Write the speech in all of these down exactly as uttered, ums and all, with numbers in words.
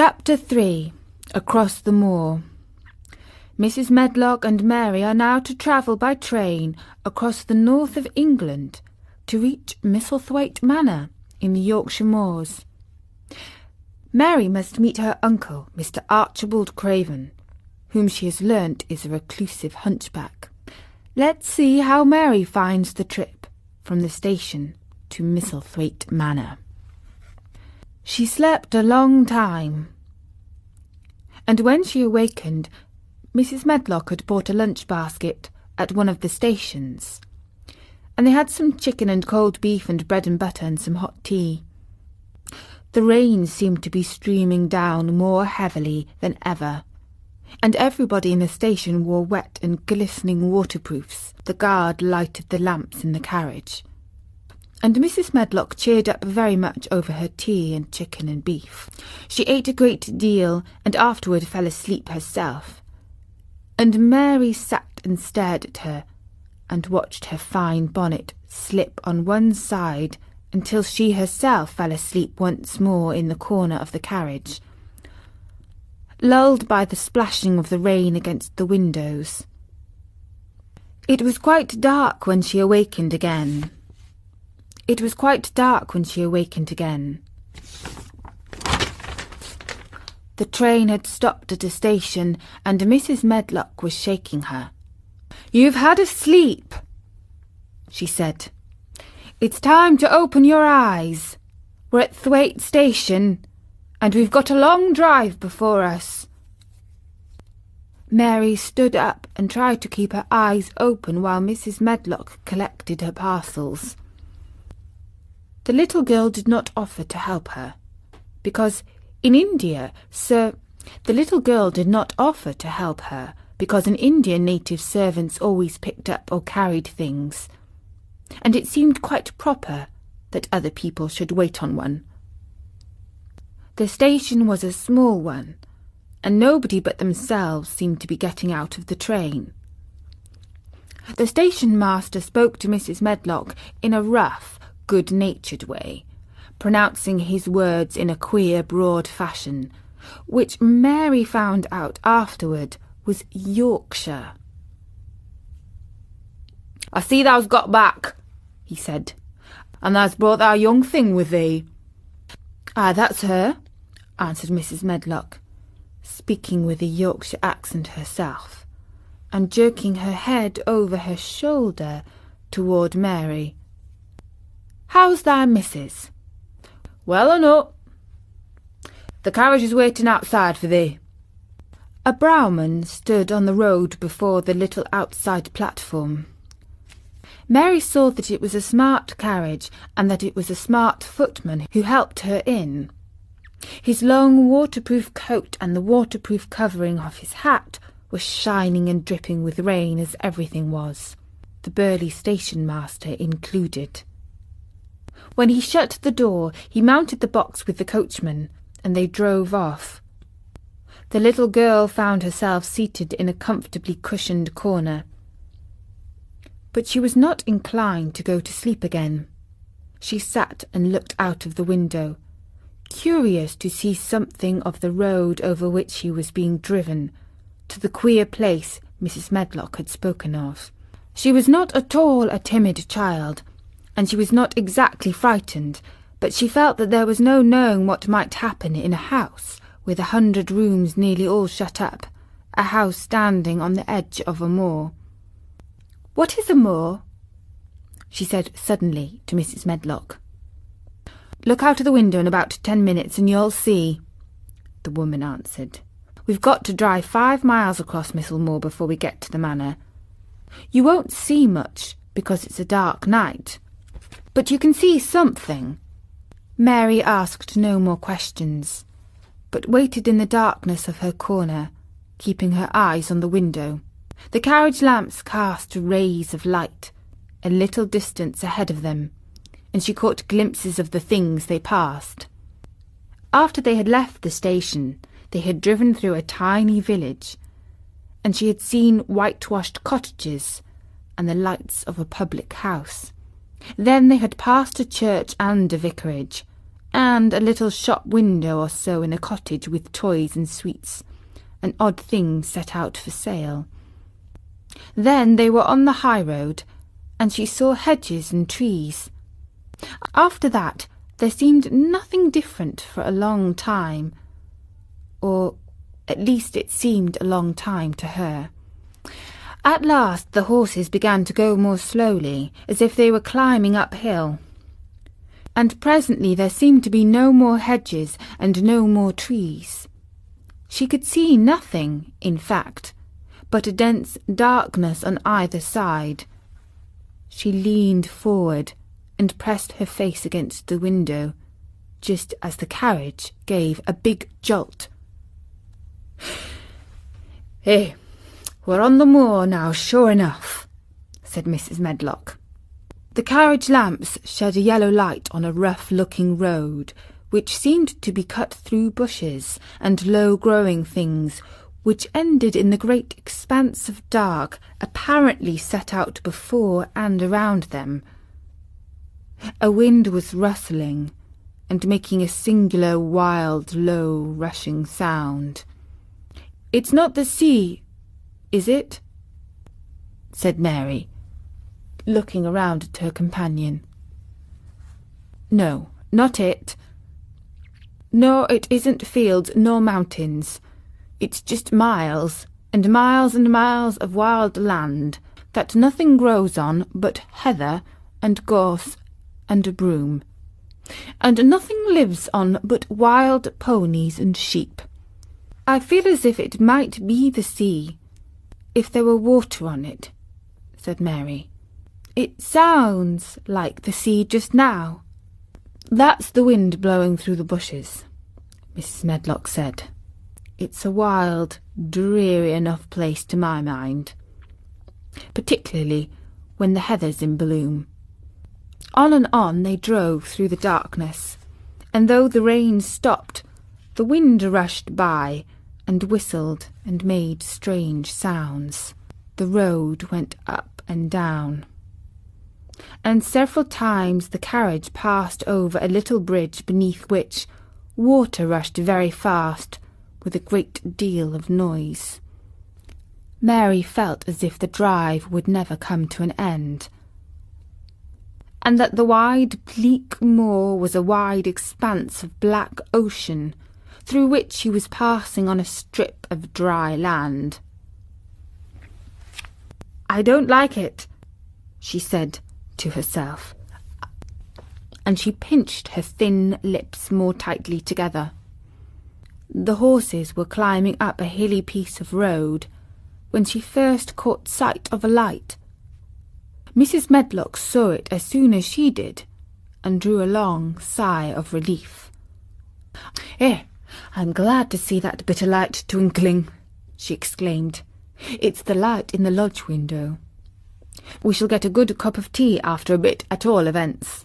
Chapter three. Across the Moor. Missus Medlock and Mary are now to travel by train across the north of England to reach Misselthwaite Manor in the Yorkshire moors. Mary must meet her uncle, Mister Archibald Craven, whom she has learnt is a reclusive hunchback. Let's see how Mary finds the trip from the station to Misselthwaite Manor. She slept a long time, and when she awakened, Missus Medlock had bought a lunch basket at one of the stations, and they had some chicken and cold beef and bread and butter and some hot tea. The rain seemed to be streaming down more heavily than ever, and everybody in the station wore wet and glistening waterproofs. The guard lighted the lamps in the carriage, and Missus Medlock cheered up very much over her tea and chicken and beef. She ate a great deal, and afterward fell asleep herself, and Mary sat and stared at her, and watched her fine bonnet slip on one side until she herself fell asleep once more in the corner of the carriage, lulled by the splashing of the rain against the windows. It was quite dark when she awakened again. It was quite dark when she awakened again. The train had stopped at a station, and Missus Medlock was shaking her. "You've had a sleep," she said. "It's time to open your eyes. We're at Thwaite Station, and we've got a long drive before us." Mary stood up and tried to keep her eyes open while Missus Medlock collected her parcels. The little girl did not offer to help her, because in India, sir, the little girl did not offer to help her, because in India native servants always picked up or carried things, and it seemed quite proper that other people should wait on one. The station was a small one, and nobody but themselves seemed to be getting out of the train. The station master spoke to Missus Medlock in a rough, good-natured way, pronouncing his words in a queer, broad fashion, which Mary found out afterward was Yorkshire. "I see thou's got back," he said, "and thou's brought our young thing with thee." "Ah, that's her," answered Missus Medlock, speaking with a Yorkshire accent herself, and jerking her head over her shoulder toward Mary. "How's thy missus?" "Well enough. The carriage is waiting outside for thee." A broughman stood on the road before the little outside platform. Mary saw that it was a smart carriage, and that it was a smart footman who helped her in. His long waterproof coat and the waterproof covering of his hat were shining and dripping with rain, as everything was, the burly station master included. When he shut the door, he mounted the box with the coachman, and they drove off. The little girl found herself seated in a comfortably cushioned corner, but she was not inclined to go to sleep again. She sat and looked out of the window, curious to see something of the road over which she was being driven, to the queer place Missus Medlock had spoken of. She was not at all a timid child, and she was not exactly frightened, but she felt that there was no knowing what might happen in a house with a hundred rooms nearly all shut up, a house standing on the edge of a moor. "What is a moor?" she said suddenly to Missus Medlock. "Look out of the window in about ten minutes and you'll see," the woman answered. "We've got to drive five miles across Missel Moor before we get to the manor. You won't see much because it's a dark night, but you can see something." Mary asked no more questions, but waited in the darkness of her corner, keeping her eyes on the window. The carriage lamps cast rays of light a little distance ahead of them, and she caught glimpses of the things they passed. After they had left the station, they had driven through a tiny village, and she had seen whitewashed cottages and the lights of a public house. Then they had passed a church and a vicarage, and a little shop window or so in a cottage with toys and sweets, and odd things set out for sale. Then they were on the high road, and she saw hedges and trees. After that there seemed nothing different for a long time, or at least it seemed a long time to her. At last the horses began to go more slowly, as if they were climbing uphill, and presently there seemed to be no more hedges and no more trees. She could see nothing, in fact, but a dense darkness on either side. She leaned forward and pressed her face against the window, just as the carriage gave a big jolt. "Eh, we're on the moor now, sure enough," said Missus Medlock. The carriage lamps shed a yellow light on a rough-looking road, which seemed to be cut through bushes and low-growing things, which ended in the great expanse of dark apparently set out before and around them. A wind was rustling and making a singular wild, low, rushing sound. "It's not the sea, is it?" said Mary, looking around at her companion. "No, not it. No, it isn't fields nor mountains. It's just miles, and miles and miles of wild land, that nothing grows on but heather and gorse and a broom, and nothing lives on but wild ponies and sheep. I feel as if it might be the sea, if there were water on it," said Mary. "It sounds like the sea just now." "That's the wind blowing through the bushes," Missus Medlock said. "It's a wild, dreary enough place to my mind, particularly when the heather's in bloom." On and on they drove through the darkness, and though the rain stopped, the wind rushed by and whistled and made strange sounds. The road went up and down, and several times the carriage passed over a little bridge beneath which water rushed very fast, with a great deal of noise. Mary felt as if the drive would never come to an end, and that the wide, bleak moor was a wide expanse of black ocean, through which she was passing on a strip of dry land. "I don't like it," she said to herself, and she pinched her thin lips more tightly together. The horses were climbing up a hilly piece of road when she first caught sight of a light. Missus Medlock saw it as soon as she did, and drew a long sigh of relief. "Eh, I'm glad to see that bit of light twinkling," she exclaimed. "It's the light in the lodge window. We shall get a good cup of tea after a bit, at all events."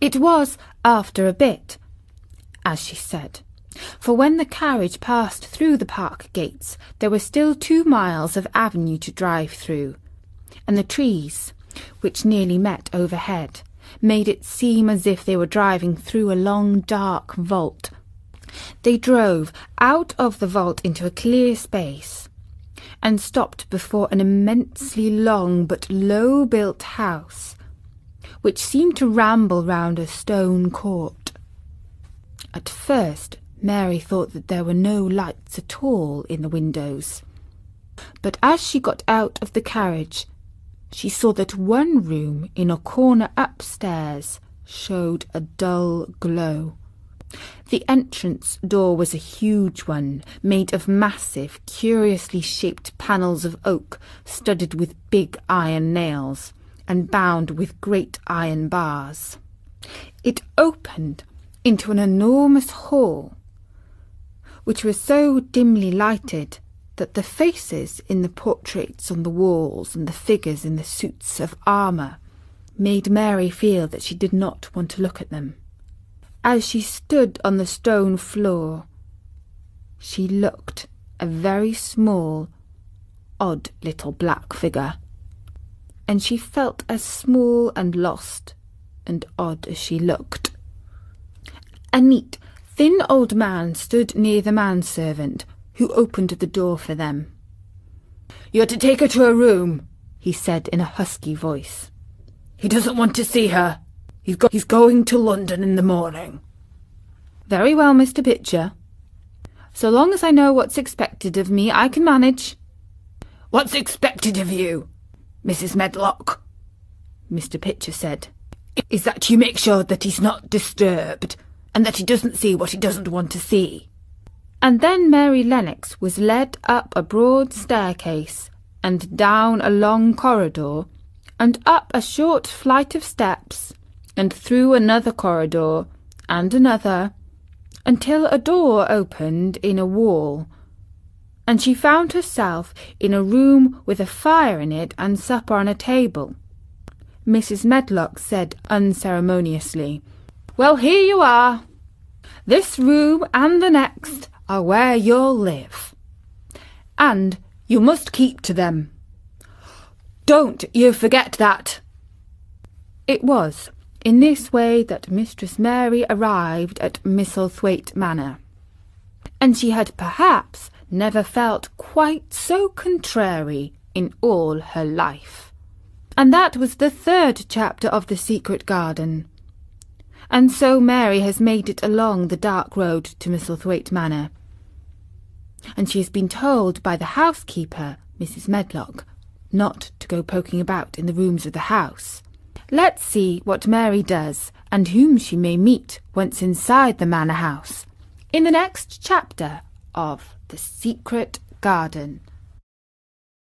It was after a bit, as she said, for when the carriage passed through the park gates there were still two miles of avenue to drive through, and the trees, which nearly met overhead, made it seem as if they were driving through a long dark vault. They drove out of the vault into a clear space, and stopped before an immensely long but low-built house, which seemed to ramble round a stone court. At first Mary thought that there were no lights at all in the windows, but as she got out of the carriage she saw that one room in a corner upstairs showed a dull glow. The entrance door was a huge one, made of massive, curiously shaped panels of oak, studded with big iron nails and bound with great iron bars. It opened into an enormous hall, which was so dimly lighted that the faces in the portraits on the walls and the figures in the suits of armour made Mary feel that she did not want to look at them. As she stood on the stone floor, she looked a very small, odd little black figure, and she felt as small and lost and odd as she looked, A neat, thin old man stood near the manservant, who opened the door for them. "You're to take her to her room," he said in a husky voice. "He doesn't want to see her. He's, go he's going to London in the morning." "Very well, Mister Pitcher. So long as I know what's expected of me, I can manage." "What's expected of you, Missus Medlock," Mister Pitcher said, "is that you make sure that he's not disturbed, and that he doesn't see what he doesn't want to see." And then Mary Lennox was led up a broad staircase, and down a long corridor, and up a short flight of steps, and through another corridor, and another, until a door opened in a wall, and she found herself in a room with a fire in it and supper on a table. Missus Medlock said unceremoniously, "Well, here you are. This room and the next are where you'll live, and you must keep to them. Don't you forget that." It was in this way that Mistress Mary arrived at Misselthwaite Manor, and she had perhaps never felt quite so contrary in all her life. And that was the third chapter of The Secret Garden. And so Mary has made it along the dark road to Misselthwaite Manor. And she has been told by the housekeeper, Missus Medlock, not to go poking about in the rooms of the house. Let's see what Mary does and whom she may meet once inside the manor house in the next chapter of The Secret Garden.